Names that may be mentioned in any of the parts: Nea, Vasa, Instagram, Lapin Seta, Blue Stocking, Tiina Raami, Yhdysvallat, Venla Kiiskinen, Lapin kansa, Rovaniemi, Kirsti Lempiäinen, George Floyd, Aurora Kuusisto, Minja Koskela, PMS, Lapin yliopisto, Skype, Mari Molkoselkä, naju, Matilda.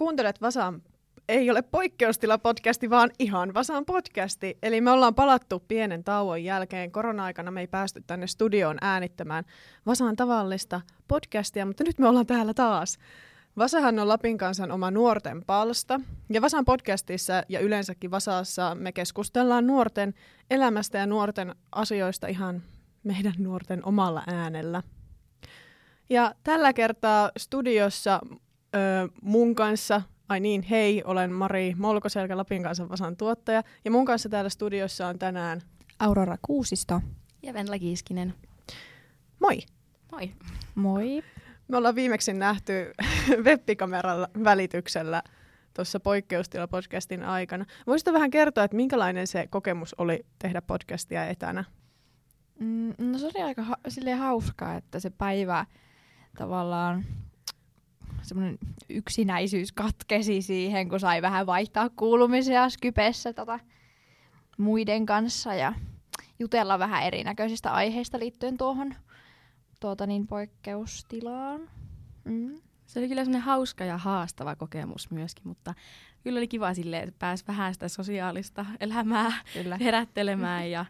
Kuuntelet Vasaan, ei ole poikkeustila-podcasti, vaan ihan Vasaan podcasti. Eli me ollaan palattu pienen tauon jälkeen. Korona-aikana me ei päästy tänne studioon äänittämään Vasaan tavallista podcastia, mutta nyt me ollaan täällä taas. Vasahan on Lapin kansan oma nuorten palsta. Ja Vasan podcastissa ja yleensäkin Vasaassa me keskustellaan nuorten elämästä ja nuorten asioista ihan meidän nuorten omalla äänellä. Ja tällä kertaa studiossa mun kanssa, hei, olen Mari Molkoselkä, Lapin kansan Vasan tuottaja. Ja mun kanssa täällä studiossa on tänään Aurora Kuusisto ja Venla Kiiskinen. Moi! Moi! Moi! Me ollaan viimeksi nähty webbikameran välityksellä tuossa poikkeustila-podcastin aikana. Voisitko vähän kertoa, että minkälainen se kokemus oli tehdä podcastia etänä? No se oli aika hauskaa, että se päivä tavallaan semmoinen yksinäisyys katkesi siihen, kun sai vähän vaihtaa kuulumisia Skypessä muiden kanssa ja jutella vähän erinäköisistä aiheista liittyen tuohon poikkeustilaan. Mm. Se oli kyllä semmoinen hauska ja haastava kokemus myöskin, mutta kyllä oli kiva silleen, että pääsi vähän sitä sosiaalista elämää herättelemään. Mm.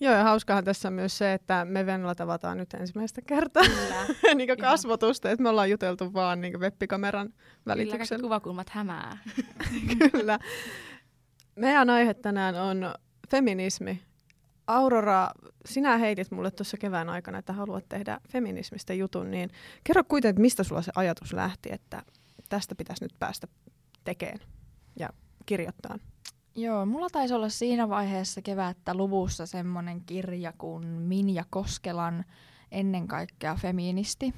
Joo, ja hauskahan tässä on myös se, että me Venla tavataan nyt ensimmäistä kertaa niin kasvotusta, että me ollaan juteltu vaan niin webbikameran välityksellä. Kyllä, kuvakulmat hämää. Kyllä. Meidän aihe tänään on feminismi. Aurora, sinä heitit mulle tuossa kevään aikana, että haluat tehdä feminismistä jutun, niin kerro kuitenkin, mistä sulla se ajatus lähti, että tästä pitäisi nyt päästä tekemään ja kirjoittamaan. Joo, mulla taisi olla siinä vaiheessa kevättä luvussa semmoinen kirja kuin Minja Koskelan Ennen kaikkea feministi.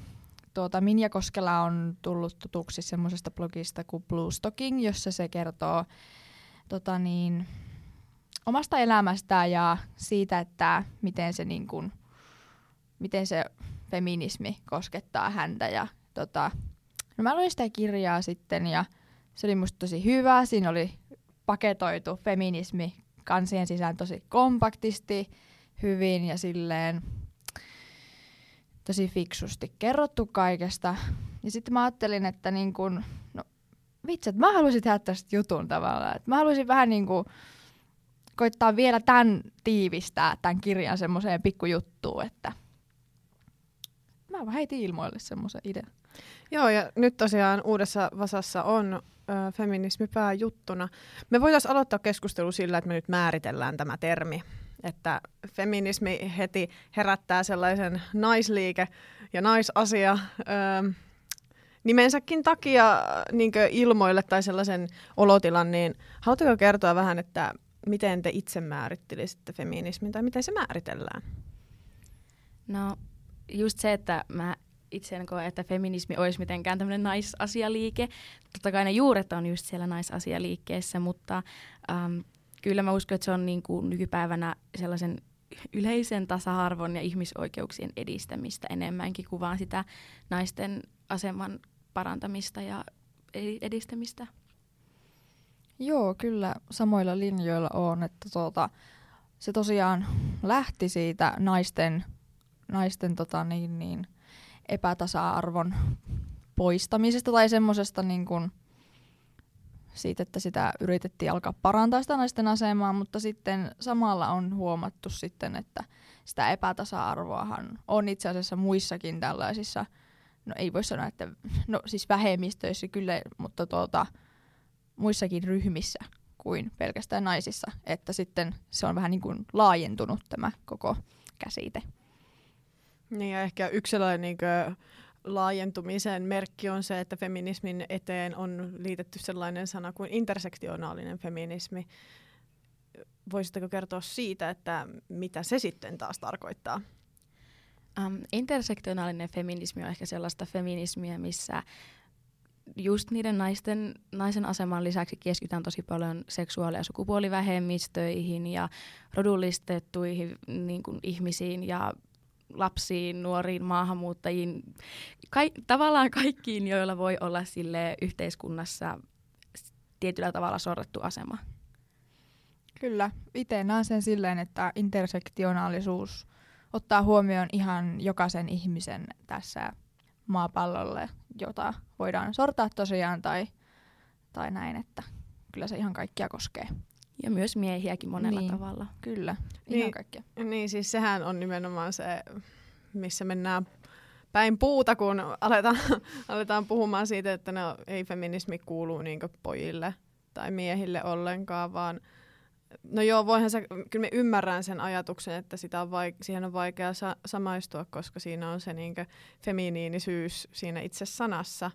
Minja Koskela on tullut tutuksi semmoisesta blogista kuin Blue Stocking, jossa se kertoo omasta elämästään ja siitä, että miten se feminismi koskettaa häntä. Ja, no mä luin sitä kirjaa sitten ja se oli musta tosi hyvä. Siinä oli paketoitu feminismi kansien sisään tosi kompaktisti, hyvin ja silleen tosi fiksusti kerrottu kaikesta. Ja sitten mä ajattelin, että mä haluaisin tehdä tästä jutun tavallaan. Et mä haluaisin vähän koittaa vielä tiivistää tämän kirjan semmoiseen pikkujuttuun, että mä vaan heitin ilmoille semmoisen idean. Joo, ja nyt tosiaan uudessa Vasassa on feminismi pääjuttuna. Me voitaisiin aloittaa keskustelu sillä, että me nyt määritellään tämä termi. Että feminismi heti herättää sellaisen naisliike ja naisasia nimensäkin takia ilmoille tai sellaisen olotilan, niin haluatko kertoa vähän, että miten te itse määrittelisitte feminismin tai miten se määritellään? No just se, että mä itse en koe, että feminismi olisi mitenkään tämmöinen naisasialiike. Totta kai ne juuret on just siellä naisasialiikkeessä, mutta kyllä mä uskon, että se on nykypäivänä sellaisen yleisen tasa-arvon ja ihmisoikeuksien edistämistä enemmänkin kuin vaan sitä naisten aseman parantamista ja edistämistä. Joo, kyllä samoilla linjoilla on, että se tosiaan lähti siitä naisten epätasa-arvon poistamisesta tai semmoisesta siitä, että sitä yritettiin alkaa parantaa sitä naisten asemaa, mutta sitten samalla on huomattu sitten, että sitä epätasa-arvoahan on itse asiassa muissakin tällaisissa, no ei voi sanoa, että no siis vähemmistöissä kyllä, mutta muissakin ryhmissä kuin pelkästään naisissa, että sitten se on vähän laajentunut tämä koko käsite. Niin ja ehkä yksi sellainen laajentumisen merkki on se, että feminismin eteen on liitetty sellainen sana kuin intersektionaalinen feminismi. Voisitteko kertoa siitä, että mitä se sitten taas tarkoittaa? Intersektionaalinen feminismi on ehkä sellaista feminismiä, missä just niiden naisen aseman lisäksi keskitytään tosi paljon seksuaali- ja sukupuolivähemmistöihin ja rodullistettuihin ihmisiin ja lapsiin, nuoriin, maahanmuuttajiin, tavallaan kaikkiin, joilla voi olla sille yhteiskunnassa tietyllä tavalla sorrettu asema. Kyllä, itse näen sen silleen, että intersektionaalisuus ottaa huomioon ihan jokaisen ihmisen tässä maapallolla, jota voidaan sortaa tosiaan tai näin, että kyllä se ihan kaikkia koskee. Ja myös miehiäkin monella tavalla. Kyllä, ihan kaikkia. Niin, siis sehän on nimenomaan se, missä mennään päin puuta, kun aletaan puhumaan siitä, että ei feminismi kuulu niinkö pojille tai miehille ollenkaan, vaan no joo, kyllä me ymmärrän sen ajatuksen, että siihen on vaikea samaistua, koska siinä on se niinkö feminiinisyys siinä itse sanassa,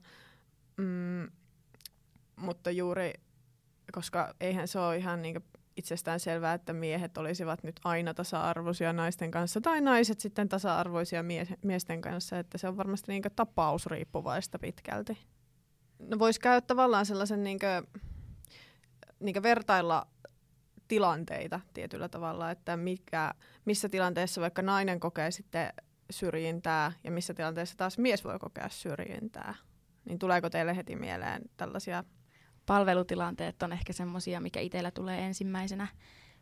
mutta juuri koska eihän se ole ihan niinkö itsestään selvää, että miehet olisivat nyt aina tasa-arvoisia naisten kanssa tai naiset sitten tasa-arvoisia miesten kanssa, että se on varmasti niinkö tapausriippuvaista pitkälti. No voisi käydä tavallaan sellaisen niinkö vertailla tilanteita tietyllä tavalla, että missä tilanteessa vaikka nainen kokee sitten syrjintää ja missä tilanteessa taas mies voi kokea syrjintää. Niin tuleeko teille heti mieleen tällaisia? Palvelutilanteet on ehkä semmoisia, mikä itsellä tulee ensimmäisenä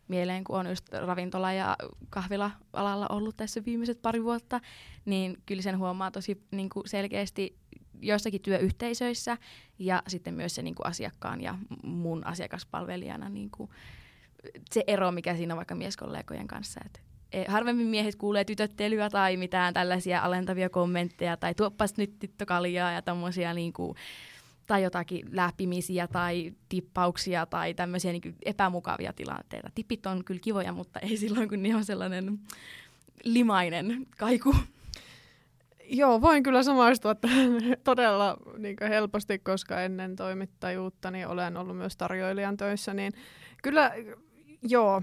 mieleen, kun on just ravintola- ja kahvila-alalla ollut tässä viimeiset pari vuotta, niin kyllä sen huomaa tosi niin kuin selkeästi joissakin työyhteisöissä ja sitten myös se niin kuin asiakkaan ja mun asiakaspalvelijana niin kuin se ero, mikä siinä on vaikka mieskollegojen kanssa. Et harvemmin miehet kuulee tytöttelyä tai mitään tällaisia alentavia kommentteja tai tuoppas nyt tyttökaljaa ja tommosia niin kuin tai jotakin läpimisiä tai tippauksia tai tämmöisiä niin epämukavia tilanteita. Tipit on kyllä kivoja, mutta ei silloin, kun ne on sellainen limainen kaiku. Joo, voin kyllä samaistua todella niin kuin helposti, koska ennen toimittajuutta niin olen ollut myös tarjoilijan töissä. Niin kyllä, joo,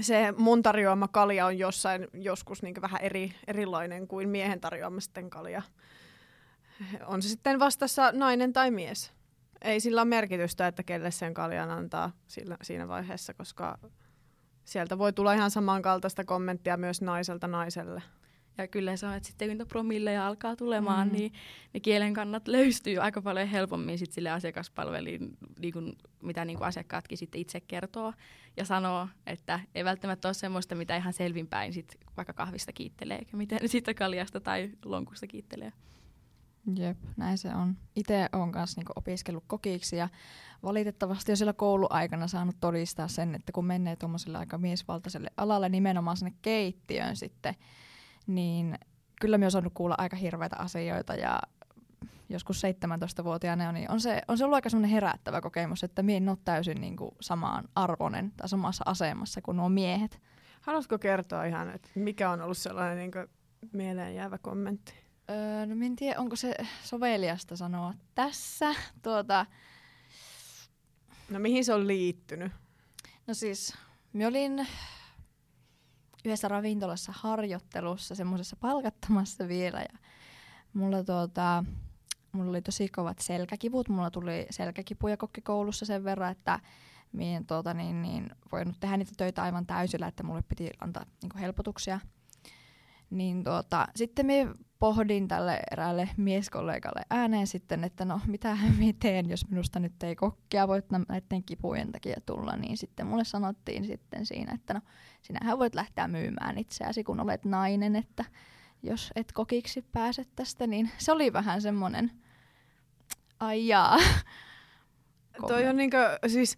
se mun tarjoama kalja on joskus niin kuin vähän erilainen kuin miehen tarjoama sitten kalja. On se sitten vastassa nainen tai mies. Ei sillä ole merkitystä, että kelle sen kaljan antaa siinä vaiheessa, koska sieltä voi tulla ihan samankaltaista kommenttia myös naiselta naiselle. Ja kyllä se on, että sitten kun promilleja alkaa tulemaan, niin ne kielen kannat löystyy aika paljon helpommin sit sille asiakaspalveliin, niin kuin, mitä niin kuin asiakkaatkin sitten itse kertoo ja sanoo, että ei välttämättä ole semmoista, mitä ihan selvinpäin sit vaikka kahvista kiittelee, eikä miten siitä kaljasta tai lonkusta kiittelee. Jep, näin se on. Itse olen kanssa niinku opiskellut kokiksi ja valitettavasti jo siellä kouluaikana saanut todistaa sen, että kun menee tuommoiselle aika miesvaltaiselle alalle, nimenomaan sinne keittiöön sitten, niin kyllä minä olen saanut kuulla aika hirveitä asioita ja joskus 17-vuotiaana niin on se ollut aika semmoinen herättävä kokemus, että minä en ole täysin niinku samaan arvoinen tai samassa asemassa kuin nuo miehet. Haluaisitko kertoa ihan, että mikä on ollut sellainen niinku mieleen jäävä kommentti? No en tiedä, onko se soveliasta sanoa tässä. No mihin se on liittynyt? No siis, minä olin yhdessä ravintolassa harjoittelussa, semmoisessa palkattomassa vielä. Ja mulla oli tosi kovat selkäkivut. Mulla tuli selkäkipuja kokkikoulussa sen verran, että minä en voinut tehdä niitä töitä aivan täysillä, että mulle piti antaa niinku helpotuksia. Niin sitten minä pohdin tälle eräälle mieskollegalle ääneen sitten, että no mitähän minä teen, jos minusta nyt ei kokkia voi näiden kipujen takia tulla, niin sitten mulle sanottiin sitten siinä, että no sinähän voit lähteä myymään itseäsi, kun olet nainen, että jos et kokiksi pääse tästä, niin se oli vähän semmoinen aijaa. Toi on niinkö siis,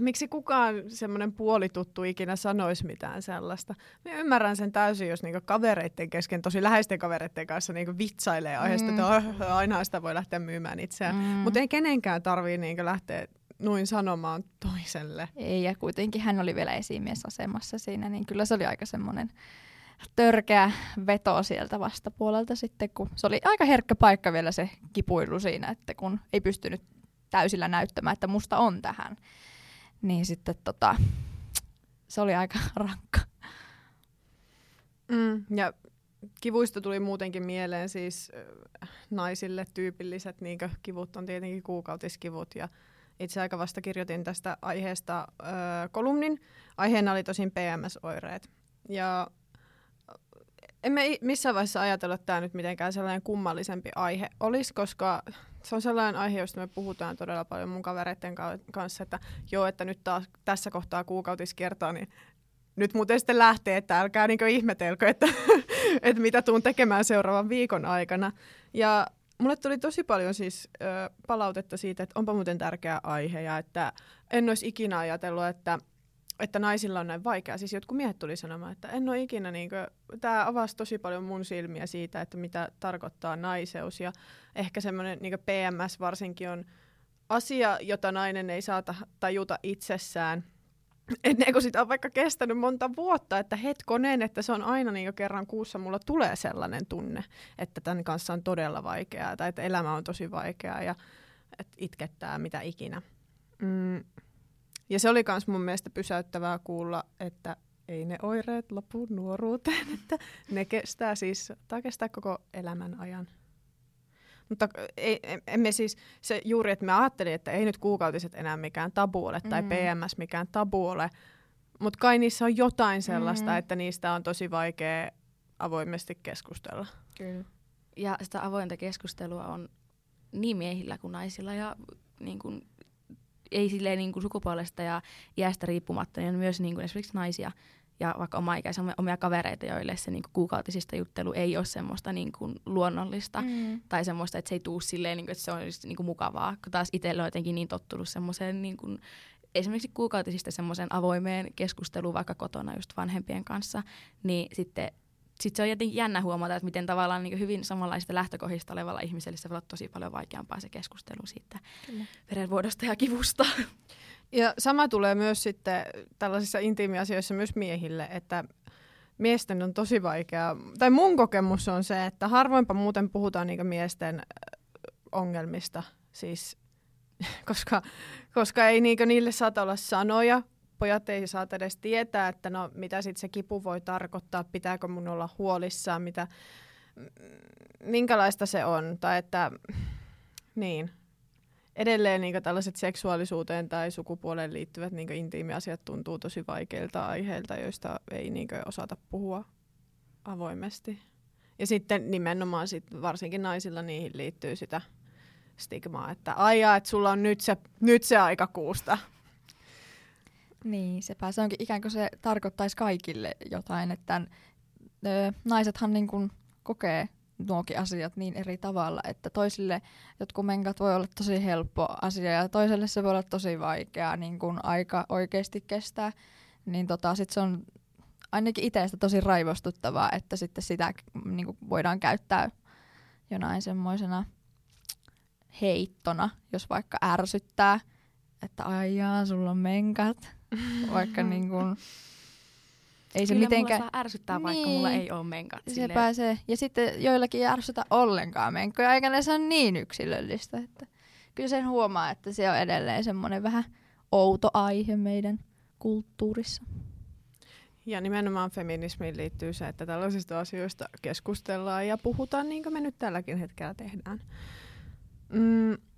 miksi kukaan semmoinen puolituttu ikinä sanoisi mitään sellaista? Minä ymmärrän sen täysin, jos niinku kavereiden kesken, tosi läheisten kavereiden kanssa niinku vitsailee aiheesta, että aina sitä voi lähteä myymään itseään. Mutta ei kenenkään tarvitse niinku lähteä noin sanomaan toiselle. Ei, ja kuitenkin hän oli vielä esimiesasemassa siinä, niin kyllä se oli aika semmoinen törkeä veto sieltä vastapuolelta sitten, kun se oli aika herkkä paikka vielä se kipuilu siinä, että kun ei pystynyt täysillä näyttämään, että musta on tähän. Niin sitten se oli aika rankka. Ja kivuista tuli muutenkin mieleen siis naisille tyypilliset niinkö kivut on tietenkin kuukautiskivut. Ja itse aika vasta kirjoitin tästä aiheesta kolumnin. Aiheena oli tosin PMS-oireet. Ja emme missään vaiheessa ajatella, että tämä nyt mitenkään sellainen kummallisempi aihe olisi, koska se on sellainen aihe, josta me puhutaan todella paljon mun kavereiden kanssa, että joo, että nyt taas tässä kohtaa kuukautiskiertoa, niin nyt muuten sitten lähtee, että älkää ihmetelkö, että mitä tuun tekemään seuraavan viikon aikana. Ja mulle tuli tosi paljon siis palautetta siitä, että onpa muuten tärkeä aihe ja että en olisi ikinä ajatellut, että naisilla on näin vaikeaa. Siis jotkut miehet tuli sanomaan, että en ole ikinä, niin kuin, tämä avasi tosi paljon mun silmiä siitä, että mitä tarkoittaa naiseus. Ja ehkä semmoinen niin kuin PMS varsinkin on asia, jota nainen ei saata tajuta itsessään, ennen kuin sitä on vaikka kestänyt monta vuotta, että hetkonen, että se on aina niin kuin kerran kuussa mulla tulee sellainen tunne, että tämän kanssa on todella vaikeaa tai että elämä on tosi vaikeaa ja että itkettää mitä ikinä. Ja se oli myös mun mielestä pysäyttävää kuulla, että ei ne oireet lopu nuoruuteen, että ne kestää siis, tai kestää koko elämän ajan. Mutta emme siis, se juuri, että mä ajattelin, että ei nyt kuukautiset enää mikään tabu ole tai PMS mikään tabu ole, mutta kai niissä on jotain sellaista, että niistä on tosi vaikea avoimesti keskustella. Kyllä. Ja sitä avointa keskustelua on niin miehillä kuin naisilla ja niin kuin ei silleen niin kuin sukupuolesta ja iästä riippumatta, niin on myös niin kuin esimerkiksi naisia ja vaikka oma-ikäisiä omia kavereita, joille se niin kuin kuukautisista juttelu ei ole semmoista niin kuin luonnollista tai semmoista, että se ei tule silleen, niin kuin, että se on niin kuin mukavaa, kun taas itsellä on jotenkin niin tottunut semmoiseen niin kuin, esimerkiksi kuukautisista semmoiseen avoimeen keskusteluun vaikka kotona just vanhempien kanssa, niin sitten se on jotenkin jännä huomata, että miten tavallaan niin hyvin samanlaisista lähtökohdista olevalla ihmisellä se voi olla tosi paljon vaikeampaa se keskustelu siitä verenvuodosta ja kivusta. Ja sama tulee myös sitten tällaisissa intiimiasioissa myös miehille, että miesten on tosi vaikeaa, tai mun kokemus on se, että harvoinpa muuten puhutaan niin miesten ongelmista, siis, koska ei niin niille saata olla sanoja. Pojat ei saa edes tietää, että no, mitä sitten se kipu voi tarkoittaa, pitääkö mun olla huolissaan, minkälaista se on. Tai että niin, edelleen niin tällaiset seksuaalisuuteen tai sukupuoleen liittyvät niin intiimiasiat tuntuu tosi vaikeilta aiheilta, joista ei niin osata puhua avoimesti. Ja sitten nimenomaan sit, varsinkin naisilla niihin liittyy sitä stigmaa, että aijaa, että sulla on nyt se aika kuusta. Niin, sepä se onkin ikään kuin se tarkoittaisi kaikille jotain, että naisethan niin kuin kokee nuokin asiat niin eri tavalla, että toisille jotkut menkat voi olla tosi helppo asia ja toiselle se voi olla tosi vaikeaa, niin kuin aika oikeasti kestää, niin sit se on ainakin itsestä tosi raivostuttavaa, että sitten sitä niin kuin voidaan käyttää jonain semmoisena heittona, jos vaikka ärsyttää. Että aijaa, sulla on menkat, vaikka niin kuin, ei se mitenkään. Mulla saa ärsyttää, vaikka niin. Mulla ei ole menkat. Se pääsee. Ja sitten joillakin ei ärsytä ollenkaan menkkoja, eikä se on niin yksilöllistä. Että kyllä sen huomaa, että se on edelleen semmoinen vähän outo aihe meidän kulttuurissa. Ja nimenomaan feminismiin liittyy se, että tällaisista asioista keskustellaan ja puhutaan niin kuin me nyt tälläkin hetkellä tehdään.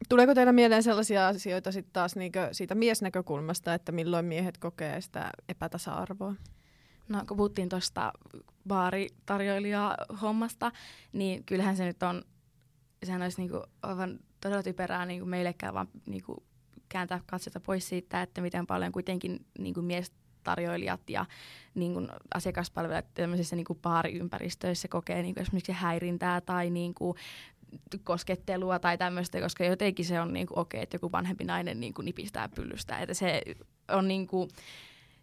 Tuleeko teillä mieleen sellaisia asioita sitten taas niinku siitä miesnäkökulmasta, että milloin miehet kokee sitä epätasa-arvoa? No kun puhuttiin tuosta baaritarjoilijaa hommasta, niin kyllähän se nyt on, sehän olisi niinku aivan todella typerää niinku meillekään vaan niinku kääntää katsetta pois siitä, että miten paljon kuitenkin niinku miestarjoilijat ja niinku asiakaspalvelijat tämmöisissä niinku baariympäristöissä kokee niinku esimerkiksi häirintää tai niinku koskettelua tai tämmöistä, koska jotenkin se on niinku okei, että joku vanhempi nainen niinku nipistää pyllystä. Että se on niinku,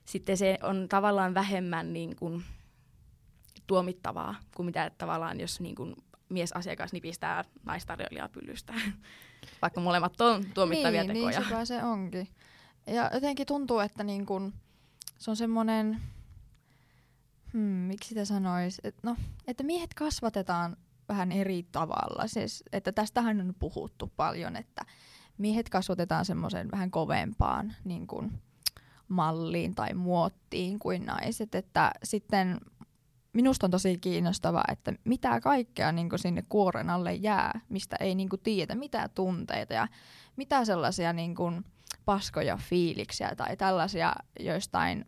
sitten se on tavallaan vähemmän niinku tuomittavaa kuin mitä tavallaan, jos niinku miesasiakas nipistää naistarjoilijaa pyllystä. Vaikka molemmat on tuomittavia niin, tekoja. Niin, sepä se onkin. Ja jotenkin tuntuu, että niinku, se on semmoinen, miksi sitä sanoisi, että miehet kasvatetaan vähän eri tavalla. Siis, että tästähän on puhuttu paljon, että miehet kasvatetaan semmoisen vähän kovempaan niin kuin malliin tai muottiin kuin naiset. Että sitten minusta on tosi kiinnostavaa, että mitä kaikkea niin kuin sinne kuoren alle jää, mistä ei niin kuin tiedä, mitä tunteita ja mitä sellaisia niin kuin paskoja fiiliksiä tai tällaisia joistain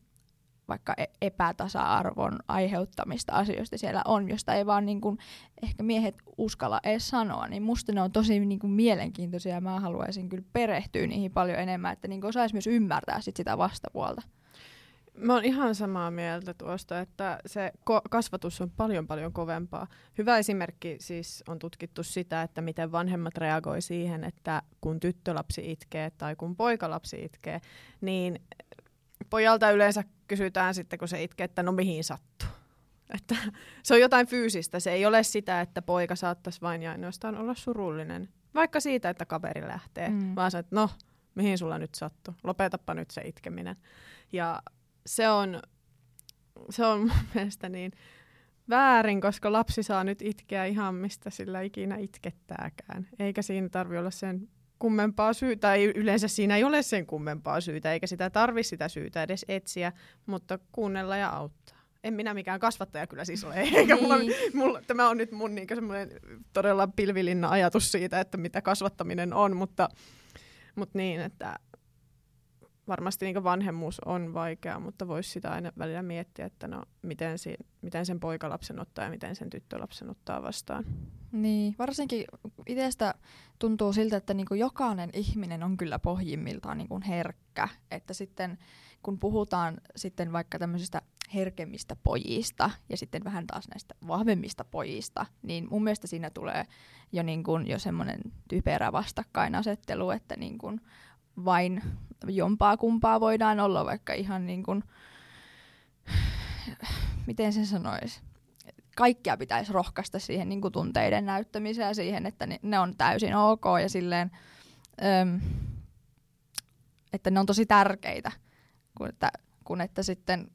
vaikka epätasa-arvon aiheuttamista asioista siellä on, josta ei vaan niin kuin, ehkä miehet uskalla edes sanoa, niin musta ne on tosi niin kuin, mielenkiintoisia ja mä haluaisin kyllä perehtyä niihin paljon enemmän, että niin kuin, osaisi myös ymmärtää sit sitä vastapuolta. Mä oon ihan samaa mieltä tuosta, että se kasvatus on paljon kovempaa. Hyvä esimerkki siis on tutkittu sitä, että miten vanhemmat reagoi siihen, että kun tyttölapsi itkee tai kun poikalapsi itkee, niin pojalta yleensä kysytään sitten, kun se itkee, että no mihin sattuu. Että se on jotain fyysistä, se ei ole sitä, että poika saattaisi vain ja ainoastaan olla surullinen. Vaikka siitä, että kaveri lähtee, vaan se, että no mihin sulla nyt sattuu, lopetapa nyt se itkeminen. Ja se on mun mielestä niin väärin, koska lapsi saa nyt itkeä ihan mistä sillä ikinä itkettääkään. Eikä siinä tarvitse olla sen kummempaa syytä, tai yleensä siinä ei ole sen kummempaa syytä, eikä sitä tarvitse sitä syytä edes etsiä, mutta kuunnella ja auttaa. En minä mikään kasvattaja kyllä siis ole, eikä mulla, tämä on nyt mun niin semmoinen todella pilvilinna ajatus siitä, että mitä kasvattaminen on, mutta niin, että varmasti niin vanhemmuus on vaikeaa, mutta voisi sitä aina välillä miettiä, että no, miten sen poikalapsen ottaa ja miten sen tyttölapsen ottaa vastaan. Niin, varsinkin itsestä tuntuu siltä, että niin jokainen ihminen on kyllä pohjimmiltaan niin herkkä. Että sitten kun puhutaan sitten vaikka tämmöisistä herkemmistä pojista ja sitten vähän taas näistä vahvemmista pojista, niin mun mielestä siinä tulee jo, niin jo semmoinen typerä vastakkainasettelu, että niin kuin vain jompaa kumpaa voidaan olla, vaikka ihan niin kuin, miten sen sanoisi, kaikkia pitäisi rohkaista siihen niin kuin tunteiden näyttämiseen, siihen, että ne on täysin ok ja silleen, että ne on tosi tärkeitä, kun että sitten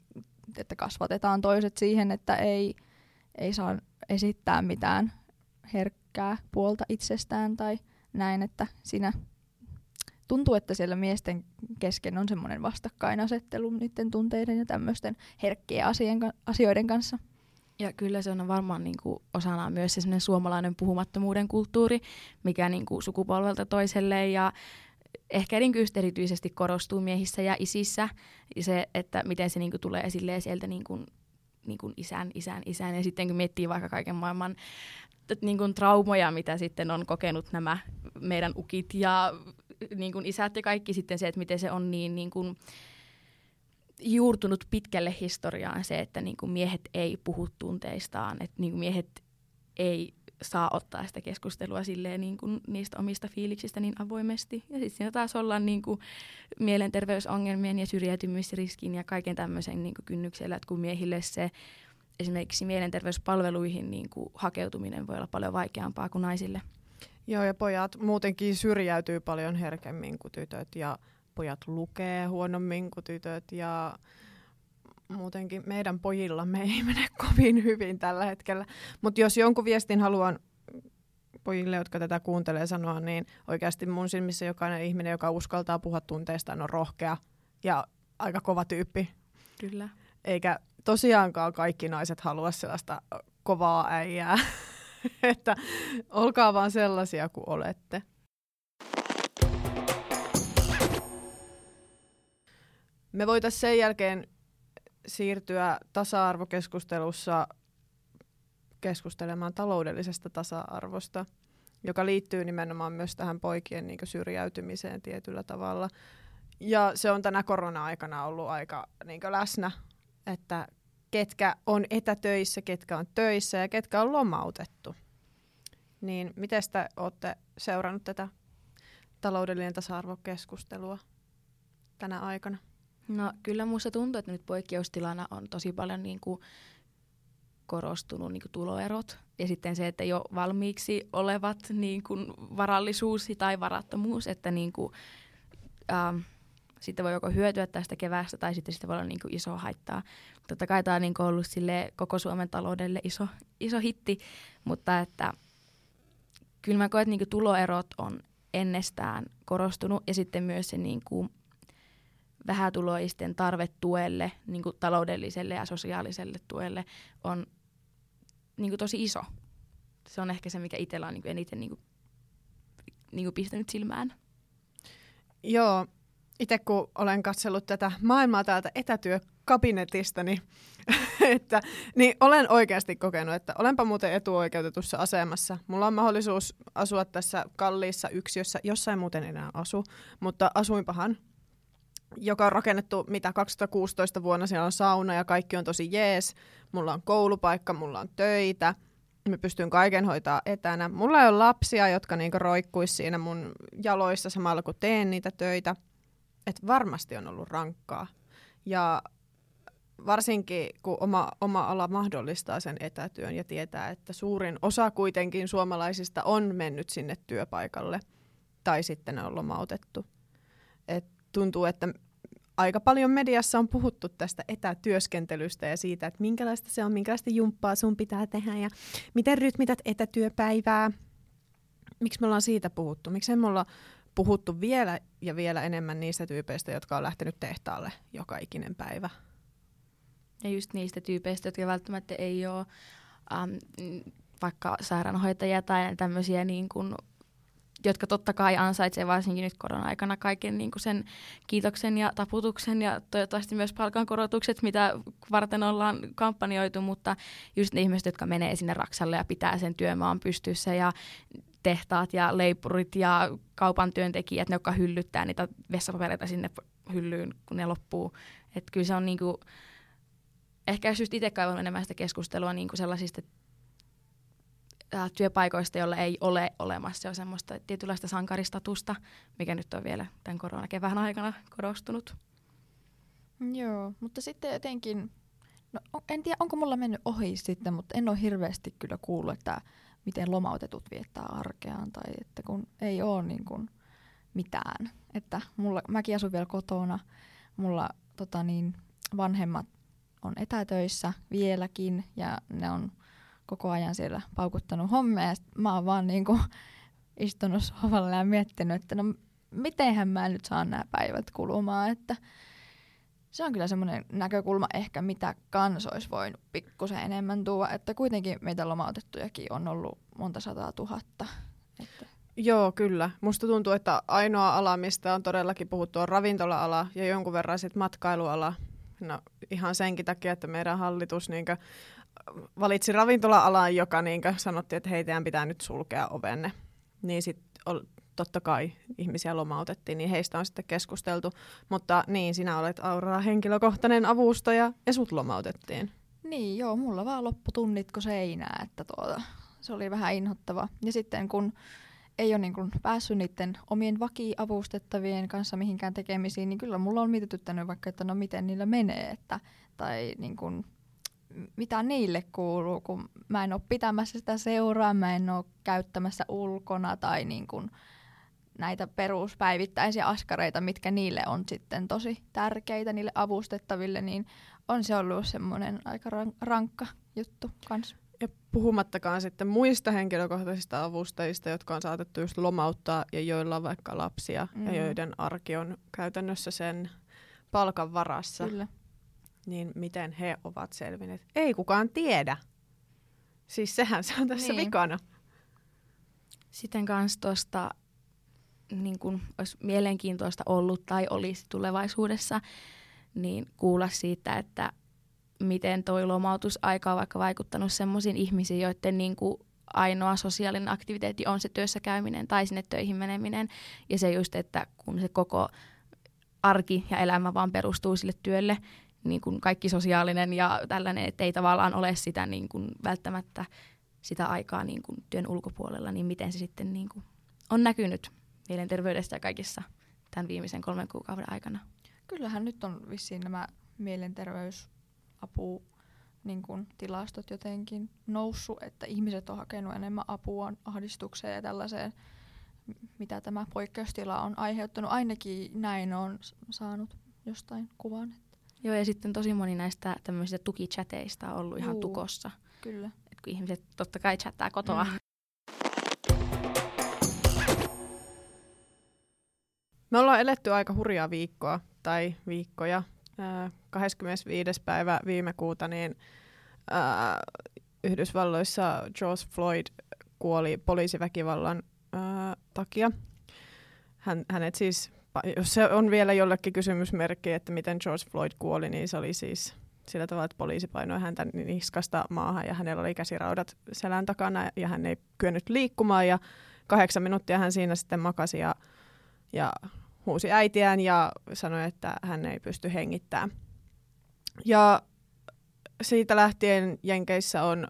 että kasvatetaan toiset siihen, että ei saa esittää mitään herkkää puolta itsestään tai näin, että siinä tuntuu, että siellä miesten kesken on semmoinen vastakkainasettelu niiden tunteiden ja tämmöisten herkkien asioiden kanssa. Ja kyllä se on varmaan niinku osana myös semmoinen suomalainen puhumattomuuden kulttuuri, mikä niinku sukupolvelta toiselle ja ehkä erityisesti korostuu miehissä ja isissä. Ja se, että miten se niinku tulee esille sieltä niinku isän. Ja sitten kun miettii vaikka kaiken maailman niinku traumoja, mitä sitten on kokenut nämä meidän ukit ja niin kuin isät ja kaikki sitten se, että miten se on niin kuin juurtunut pitkälle historiaan se, että niin kuin miehet ei puhu tunteistaan, että niin kuin miehet ei saa ottaa sitä keskustelua silleen niin kuin niistä omista fiiliksistä niin avoimesti. Ja sitten siinä taas ollaan niin kuin mielenterveysongelmien ja syrjäytymisriskin ja kaiken tämmöisen niin kuin kynnyksellä, että kun miehille se esimerkiksi mielenterveyspalveluihin niin kuin hakeutuminen voi olla paljon vaikeampaa kuin naisille. Joo, ja pojat muutenkin syrjäytyy paljon herkemmin kuin tytöt, ja pojat lukee huonommin kuin tytöt, ja muutenkin meidän pojillamme ei mene kovin hyvin tällä hetkellä. Mutta jos jonkun viestin haluan pojille, jotka tätä kuuntelee sanoa, niin oikeasti mun silmissä jokainen ihminen, joka uskaltaa puhua tunteistaan, on rohkea ja aika kova tyyppi. Kyllä. Eikä tosiaankaan kaikki naiset halua sellaista kovaa äijää. Että olkaa vaan sellaisia kuin olette. Me voitaisiin sen jälkeen siirtyä tasa-arvokeskustelussa keskustelemaan taloudellisesta tasa-arvosta, joka liittyy nimenomaan myös tähän poikien niin kuin syrjäytymiseen tietyllä tavalla. Ja se on tänä korona-aikana ollut aika niin kuin läsnä, että ketkä on etätöissä, ketkä on töissä ja ketkä on lomautettu. Niin miten te olette seurannut tätä taloudellinen tasa-arvokeskustelua tänä aikana? No kyllä musta tuntuu, että nyt poikkeustilana on tosi paljon niin kuin korostunut niin kuin tuloerot. Ja sitten se, että jo valmiiksi olevat niin kuin varallisuus tai varattomuus, että niin kuin, sitten voi joko hyötyä tästä keväästä tai sitten sitä voi olla niin kuin iso haittaa. Totta kai tämä on niin kuin ollut sille koko Suomen taloudelle iso hitti, mutta että kyllä mä koen, että niin kuin tuloerot on ennestään korostunut ja sitten myös se niin kuin vähätuloisten tarve tuelle, niin kuin taloudelliselle ja sosiaaliselle tuelle on niin kuin tosi iso. Se on ehkä se, mikä itsellä on niin kuin eniten niin kuin pistänyt silmään. Joo. Itse kun olen katsellut tätä maailmaa täältä etätyökabinetista, niin olen oikeasti kokenut, että olenpa muuten etuoikeutetussa asemassa. Mulla on mahdollisuus asua tässä kalliissa yksiössä, jossa ei muuten enää asu, mutta asuinpahan. joka on rakennettu mitä 2016 vuonna. Siellä on sauna ja kaikki on tosi jees. Mulla on koulupaikka, mulla on töitä. Mä pystyn kaiken hoitaa etänä. Mulla ei ole lapsia, jotka niinku roikkuis siinä mun jaloissa samalla kun teen niitä töitä. Et varmasti on ollut rankkaa. Ja varsinkin kun oma ala mahdollistaa sen etätyön ja tietää, että suurin osa kuitenkin suomalaisista on mennyt sinne työpaikalle tai sitten on lomautettu. Et tuntuu, että aika paljon mediassa on puhuttu tästä etätyöskentelystä ja siitä, että minkälaista se on, minkälaista jumppaa sun pitää tehdä ja miten rytmität etätyöpäivää. Miksi me ollaan siitä puhuttu? Miksi me ollaan puhuttu vielä ja vielä enemmän niistä tyypeistä, jotka on lähtenyt tehtaalle joka ikinen päivä? Ja just niistä tyypeistä, jotka välttämättä ei ole vaikka sairaanhoitajia tai tämmöisiä, niin kuin, jotka totta kai ansaitsee varsinkin nyt korona-aikana kaiken niin kuin sen kiitoksen ja taputuksen ja toivottavasti myös palkankorotukset, mitä varten ollaan kampanjoitu, mutta just ne ihmiset, jotka menee sinne raksalle ja pitää sen työmaan pystyssä ja tehtaat ja leipurit ja kaupan työntekijät, ne, jotka hyllyttää niitä vessapapereita sinne hyllyyn, kun ne loppuu. Että kyllä se on niin kuin, ehkä just itse kaivannut enemmän sitä keskustelua niin kuin sellaisista työpaikoista, joilla ei ole olemassa. Se on semmoista tietynlaista sankaristatusta, mikä nyt on vielä tämän koronakevään aikana korostunut. Joo, mutta sitten jotenkin, no, en tiedä onko mulla mennyt ohi sitten, mutta en ole hirveästi kyllä kuullut, että miten lomautetut viettää arkeaan tai että kun ei ole niin kuin mitään. Että mäkin asun vielä kotona, mulla vanhemmat on etätöissä vieläkin ja ne on koko ajan siellä paukuttanut hommia. Mä oon vaan niinku istunut sohvalla ja miettinyt, että no mitenhän mä nyt saan nämä päivät kulumaan. Että se on kyllä semmoinen näkökulma ehkä, mitä kans olisi voinut pikkusen enemmän tuoda. Että kuitenkin meitä lomautettujakin on ollut monta 100 000. Että. Joo, kyllä. Musta tuntuu, että ainoa ala, mistä on todellakin puhuttu, on ravintola-ala ja jonkun verran sitten matkailuala. No ihan senkin takia, että meidän hallitus niinkö valitsi ravintola-alan, joka niinkö sanottiin, että hei, teidän pitää nyt sulkea ovenne. Niin sitten totta kai ihmisiä lomautettiin, niin heistä on sitten keskusteltu. Mutta niin, sinä olet Aurora henkilökohtainen avustaja ja sut lomautettiin. Niin joo, mulla vaan lopputunnit kun seinää, että se oli vähän inhottava. Ja sitten kun ei ole niin kuin päässyt niiden omien vakiavustettavien kanssa mihinkään tekemisiin, niin kyllä mulla on mietityttänyt vaikka, että no miten niillä menee, että, tai niin kuin, mitä niille kuuluu, kun mä en ole pitämässä sitä seuraa, mä en ole käyttämässä ulkona tai niin kuin näitä peruspäivittäisiä askareita, mitkä niille on sitten tosi tärkeitä, niille avustettaville, niin on se ollut semmoinen aika rankka juttu kanssa. Ja puhumattakaan sitten muista henkilökohtaisista avustajista, jotka on saatettu just lomauttaa ja joilla on vaikka lapsia ja joiden arki on käytännössä sen palkan varassa. Kyllä. Niin miten he ovat selvinneet? Ei kukaan tiedä. Siis sehän se on tässä vikana. Sitten kans tuosta niin kun olisi mielenkiintoista ollut tai olisi tulevaisuudessa niin kuulla siitä, että miten toi lomautusaika on vaikka vaikuttanut semmoisiin ihmisiin, joiden niin kuin ainoa sosiaalinen aktiviteetti on se työssä käyminen tai sinne töihin meneminen. Ja se just, että kun se koko arki ja elämä vaan perustuu sille työlle, niin kuin kaikki sosiaalinen ja tällainen, että ei tavallaan ole sitä niin kuin välttämättä sitä aikaa niin kuin työn ulkopuolella, niin miten se sitten niin kuin on näkynyt mielenterveydessä ja kaikissa tämän viimeisen 3 kuukauden aikana. Kyllähän nyt on vissiin nämä mielenterveys apua, niin kun tilastot jotenkin noussut, että ihmiset on hakenut enemmän apua ahdistukseen ja tällaiseen, mitä tämä poikkeustila on aiheuttanut. Ainakin näin on saanut jostain kuvan. Joo, ja sitten tosi moni näistä tämmöisistä tukichateista on ollut ihan tukossa. Kyllä. Et kun ihmiset totta kai chattaa kotoa. Me ollaan eletty aika hurjaa viikkoa tai viikkoja. 25. päivä viime kuuta niin Yhdysvalloissa George Floyd kuoli poliisiväkivallan takia. Hänet siis, jos se on vielä jollekin kysymysmerkki, että miten George Floyd kuoli, niin se oli siis sillä tavalla, että poliisi painoi häntä niskasta maahan ja hänellä oli käsiraudat selän takana ja hän ei kyennyt liikkumaan ja 8 minuuttia hän siinä sitten makasi ja huusi äitiään ja sanoi, että hän ei pysty hengittämään. Ja siitä lähtien Jenkeissä on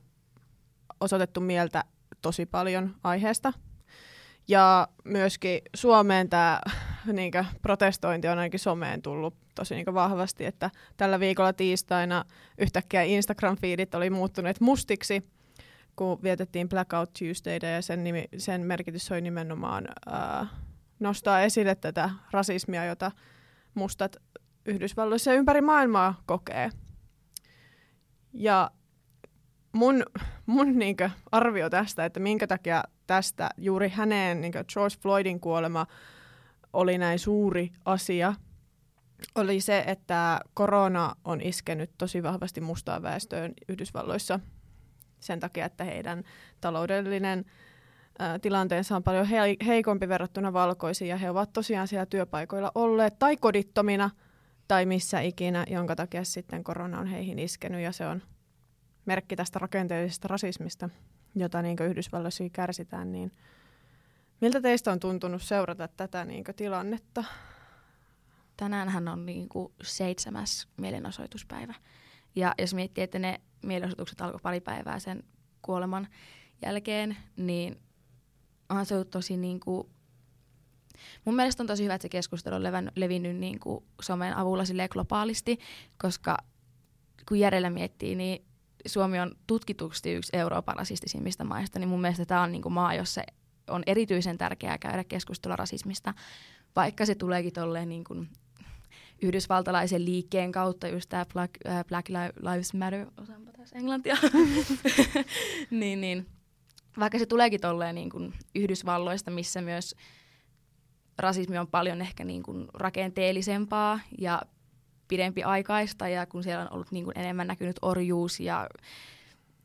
osoitettu mieltä tosi paljon aiheesta. Ja myöskin Suomeen tämä niinkö protestointi on ainakin someen tullut tosi niinkö vahvasti, että tällä viikolla tiistaina yhtäkkiä Instagram-fiidit oli muuttuneet mustiksi, kun vietettiin Blackout Tuesdayta ja sen merkitys oli nimenomaan nostaa esille tätä rasismia, jota mustat Yhdysvalloissa ja ympäri maailmaa kokee. Ja mun niinkö arvio tästä, että minkä takia tästä juuri häneen niinkö George Floydin kuolema oli näin suuri asia, oli se, että korona on iskenyt tosi vahvasti mustaan väestöön Yhdysvalloissa sen takia, että heidän taloudellinen tilanteensa on paljon heikompi verrattuna valkoisiin, ja he ovat tosiaan siellä työpaikoilla olleet tai kodittomina tai missä ikinä, jonka takia sitten korona on heihin iskenyt, ja se on merkki tästä rakenteellisesta rasismista, jota niin kuin Yhdysvalloissa kärsitään, niin miltä teistä on tuntunut seurata tätä niin kuin tilannetta? Tänäänhän on niin kuin 7. mielenosoituspäivä. Ja jos miettii, että ne mielenosoitukset alkoi pari päivää sen kuoleman jälkeen, niin onhan se ollut tosi niin kuin... Mun mielestä on tosi hyvä, että se keskustelu on levinnyt niin kuin somen avulla silleen globaalisti, koska kun järjellä miettii, niin Suomi on tutkitusti yksi Euroopan rasistisimmista maista, niin mun mielestä tämä on niin kuin maa, jossa on erityisen tärkeää käydä keskustelua rasismista, vaikka se tuleekin tolleen niin kuin yhdysvaltalaisen liikkeen kautta, just tämä Black Lives Matter, osaanpa tässä englantia, niin. Vaikka se tuleekin tolleen niin kuin Yhdysvalloista, missä myös rasismi on paljon ehkä niin kuin rakenteellisempaa ja pidempiaikaista, ja kun siellä on ollut niin kuin enemmän näkynyt orjuus ja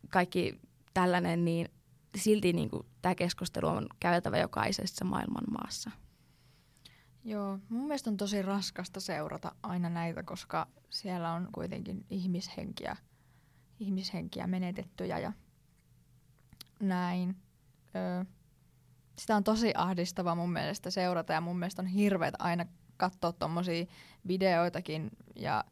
kaikki tällainen, niin silti niin kuin tämä keskustelu on käytävä jokaisessa maailman maassa. Joo, mun mielestä on tosi raskasta seurata aina näitä, koska siellä on kuitenkin ihmishenkiä menetettyjä ja näin. Sitä on tosi ahdistavaa mun mielestä seurata, ja mun mielestä on hirveetä aina katsoa tommosia videoitakin ja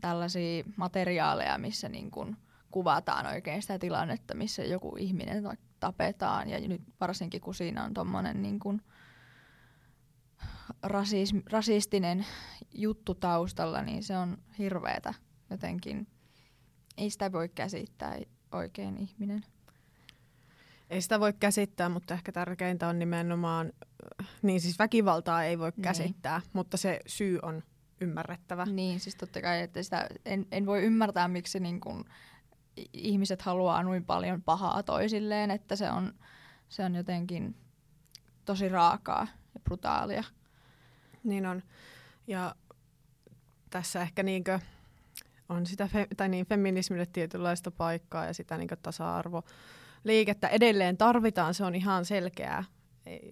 tällaisia materiaaleja, missä niin kun kuvataan oikein sitä tilannetta, missä joku ihminen tapetaan, ja nyt varsinkin kun siinä on tommonen niin kun rasistinen juttu taustalla, niin se on hirveetä jotenkin. Ei sitä voi käsittää oikein ihminen. Ei sitä voi käsittää, mutta ehkä tärkeintä on nimenomaan, niin siis väkivaltaa ei voi käsittää, mutta se syy on ymmärrettävä. Niin, siis totta kai, että sitä en voi ymmärtää, miksi niin kun ihmiset haluaa noin paljon pahaa toisilleen, että se on jotenkin tosi raakaa ja brutaalia. Niin on. Ja tässä ehkä niinkö on sitä feminismille tietynlaista paikkaa ja sitä niinkö tasa-arvoliikettä edelleen tarvitaan, se on ihan selkeää.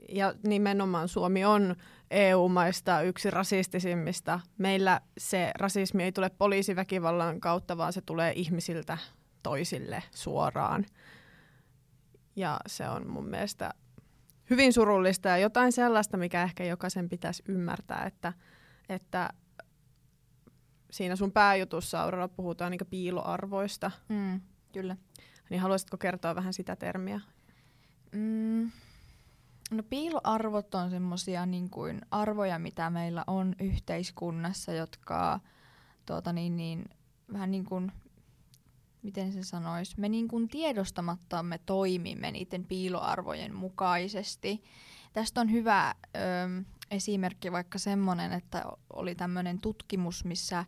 Ja nimenomaan Suomi on EU-maista yksi rasistisimmista. Meillä se rasismi ei tule poliisiväkivallan kautta, vaan se tulee ihmisiltä toisille suoraan. Ja se on mun mielestä hyvin surullista ja jotain sellaista, mikä ehkä jokaisen pitäisi ymmärtää, että siinä sun pääjutussa, Aurora, puhutaan niin piiloarvoista. Kyllä. Niin haluaisitko kertoa vähän sitä termiä? No piiloarvot on semmoisia niin kuin arvoja, mitä meillä on yhteiskunnassa, jotka vähän niin kuin, miten se sanoisi, me niin kuin tiedostamatta me toimimme niiden piiloarvojen mukaisesti. Tästä on hyvä esimerkki vaikka semmoinen, että oli tämmöinen tutkimus, missä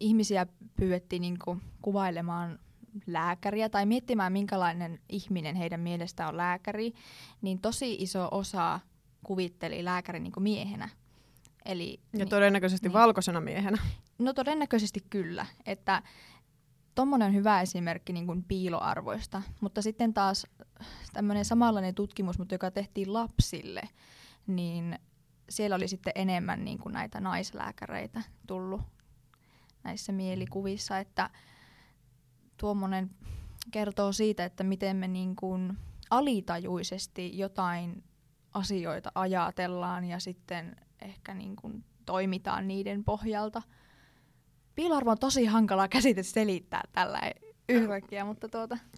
ihmisiä pyydettiin niin kuin kuvailemaan lääkäriä tai miettimään, minkälainen ihminen heidän mielestään on lääkäri, niin tosi iso osa kuvitteli lääkärin niin kuin miehenä. Eli, ja todennäköisesti niin, valkoisena miehenä. No todennäköisesti kyllä, että tuommoinen on hyvä esimerkki niin kuin piiloarvoista, mutta sitten taas tämmöinen samanlainen tutkimus, mutta joka tehtiin lapsille, niin siellä oli sitten enemmän niin kuin näitä naislääkäreitä tullut näissä mielikuvissa, että tuommoinen kertoo siitä, että miten me niin kuin alitajuisesti jotain asioita ajatellaan ja sitten ehkä niin kuin toimitaan niiden pohjalta. Piiloarvo on tosi hankalaa käsite selittää tällä yhtäkkiä, mutta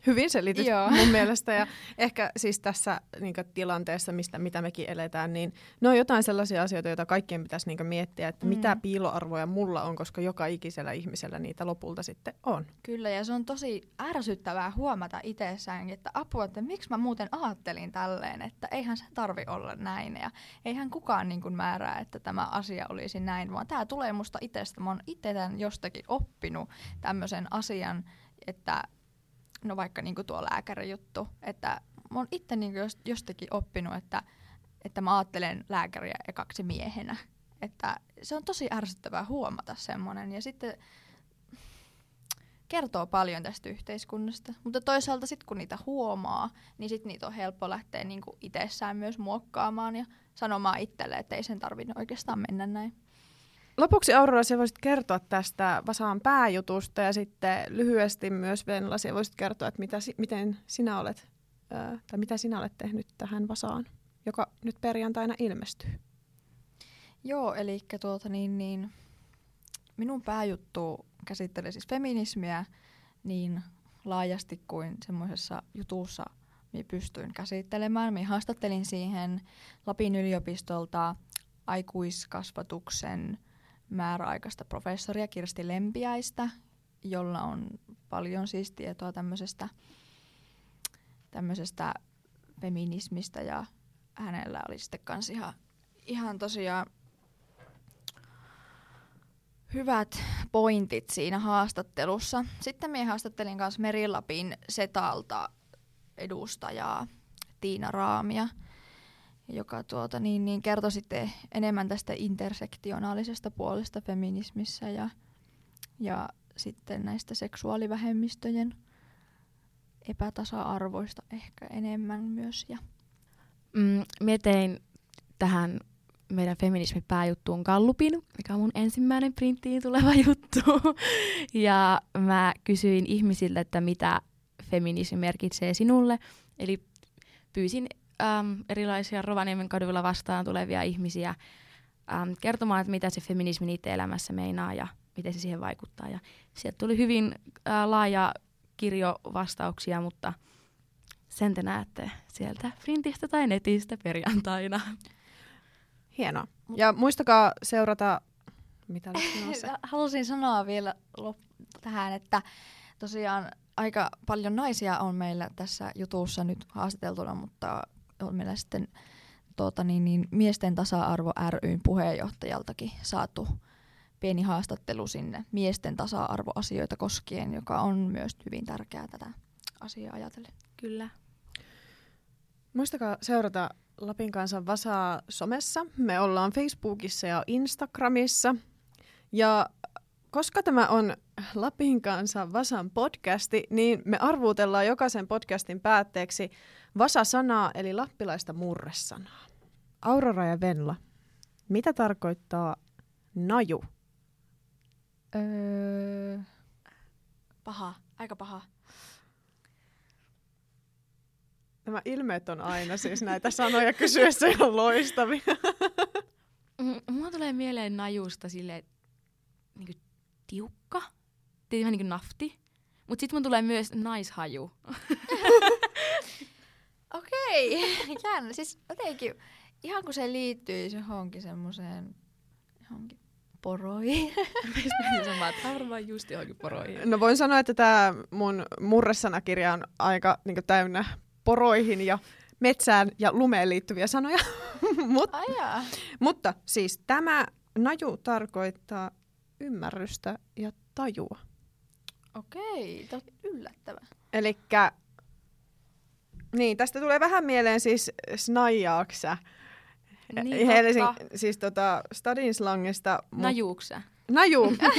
Hyvin selityt mun mielestä, ja ehkä siis tässä niin kuin tilanteessa, mitä mekin eletään, niin ne on jotain sellaisia asioita, joita kaikkien pitäisi niin kuin miettiä, että mitä piiloarvoja mulla on, koska joka ikisellä ihmisellä niitä lopulta sitten on. Kyllä, ja se on tosi ärsyttävää huomata itsessään, että apua, että miksi mä muuten ajattelin tälleen, että eihän se tarvi olla näin, ja eihän kukaan niin kuin määrää, että tämä asia olisi näin, vaan tää tulee musta itsestä, mä oon itse tämän jostakin oppinut tämmöisen asian, että no vaikka niinku tuo lääkärijuttu, että mä oon itse niinku jostakin oppinut, että mä ajattelen lääkäriä ekaksi miehenä. Että se on tosi ärsyttävää huomata semmoinen, ja sitten kertoo paljon tästä yhteiskunnasta. Mutta toisaalta sitten kun niitä huomaa, niin sitten niitä on helppo lähteä niinku itsessään myös muokkaamaan ja sanomaan itselle, että ei sen tarvitse oikeastaan mennä näin. Lopuksi Aurora, sinä voisit kertoa tästä Vasaan pääjutusta ja sitten lyhyesti myös Venla, sinä voisit kertoa, että mitä sinä olet tehnyt tähän Vasaan, joka nyt perjantaina ilmestyy. Joo, eli minun pääjuttu käsittelee siis feminismiä niin laajasti kuin semmoisessa jutussa minä pystyin käsittelemään. Minä haastattelin siihen Lapin yliopistolta aikuiskasvatuksen määräaikaista professoria Kirsti Lempiäistä, jolla on paljon siis tietoa tämmöisestä feminismistä, ja hänellä oli sitten kans ihan tosiaan hyvät pointit siinä haastattelussa. Sitten minä haastattelin kans Lapin Setalta edustajaa Tiina Raamia, joka kertoi sitten enemmän tästä intersektionaalisesta puolesta feminismissä ja sitten näistä seksuaalivähemmistöjen epätasa-arvoista ehkä enemmän myös. Mie tein tähän meidän feminismipääjuttuun gallupin, mikä on mun ensimmäinen printtiin tuleva juttu. Ja mä kysyin ihmisiltä, että mitä feminismi merkitsee sinulle. Eli pyysin erilaisia Rovaniemen kaduilla vastaan tulevia ihmisiä kertomaan, että mitä se feminismi niiden elämässä meinaa ja miten se siihen vaikuttaa. Ja sieltä tuli hyvin laaja kirjo vastauksia, mutta sen te näette sieltä printistä tai netistä perjantaina. Hienoa. Ja muistakaa seurata, mitä olet Halusin sanoa vielä tähän, että tosiaan aika paljon naisia on meillä tässä jutussa nyt haastateltuna, mutta on meillä sitten Miesten tasa-arvo ry:n puheenjohtajaltakin saatu pieni haastattelu sinne miesten tasa-arvoasioita koskien, joka on myös hyvin tärkeää tätä asiaa ajatellen. Kyllä. Muistakaa seurata Lapin kansan Vasaa somessa. Me ollaan Facebookissa ja Instagramissa. Ja koska tämä on Lapin kansan Vasan podcasti, niin me arvuutellaan jokaisen podcastin päätteeksi Vasa-sanaa, eli lappilaista murresanaa. Aurora ja Venla, mitä tarkoittaa naju? Paha, aika paha. Nämä ilmeet on aina siis näitä sanoja kysyessä on loistavia. Mulla tulee mieleen najusta silleen niin kuin tiukka, vähän niin kuin nafti, mutta sitten mun tulee myös naishaju. Okei, jännä. Siis jotenkin, ihan kun se liittyy johonkin semmoiseen poroihin. Varmaan just johonkin poroihin. No voin sanoa, että tämä mun murresanakirja on aika niin kuin täynnä poroihin ja metsään ja lumeen liittyviä sanoja. Mutta siis tämä naju tarkoittaa ymmärrystä ja tajua. Okei, tämä on yllättävää. Elikkä niin, tästä tulee vähän mieleen siis snaijaaksa. Niin, siis stadin slangista. Najuuksa. Najuuksie.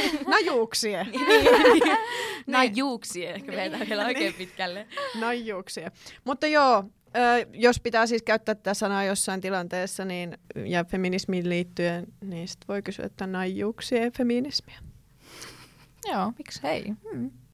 Najuuksie, ehkä vedetään vielä oikein pitkälle. Najuuksie. Mutta joo, jos pitää siis käyttää tätä sanaa jossain tilanteessa niin, ja feminismiin liittyen, niin sit voi kysyä, että najuuksie feminismiä. Joo, miksi hei?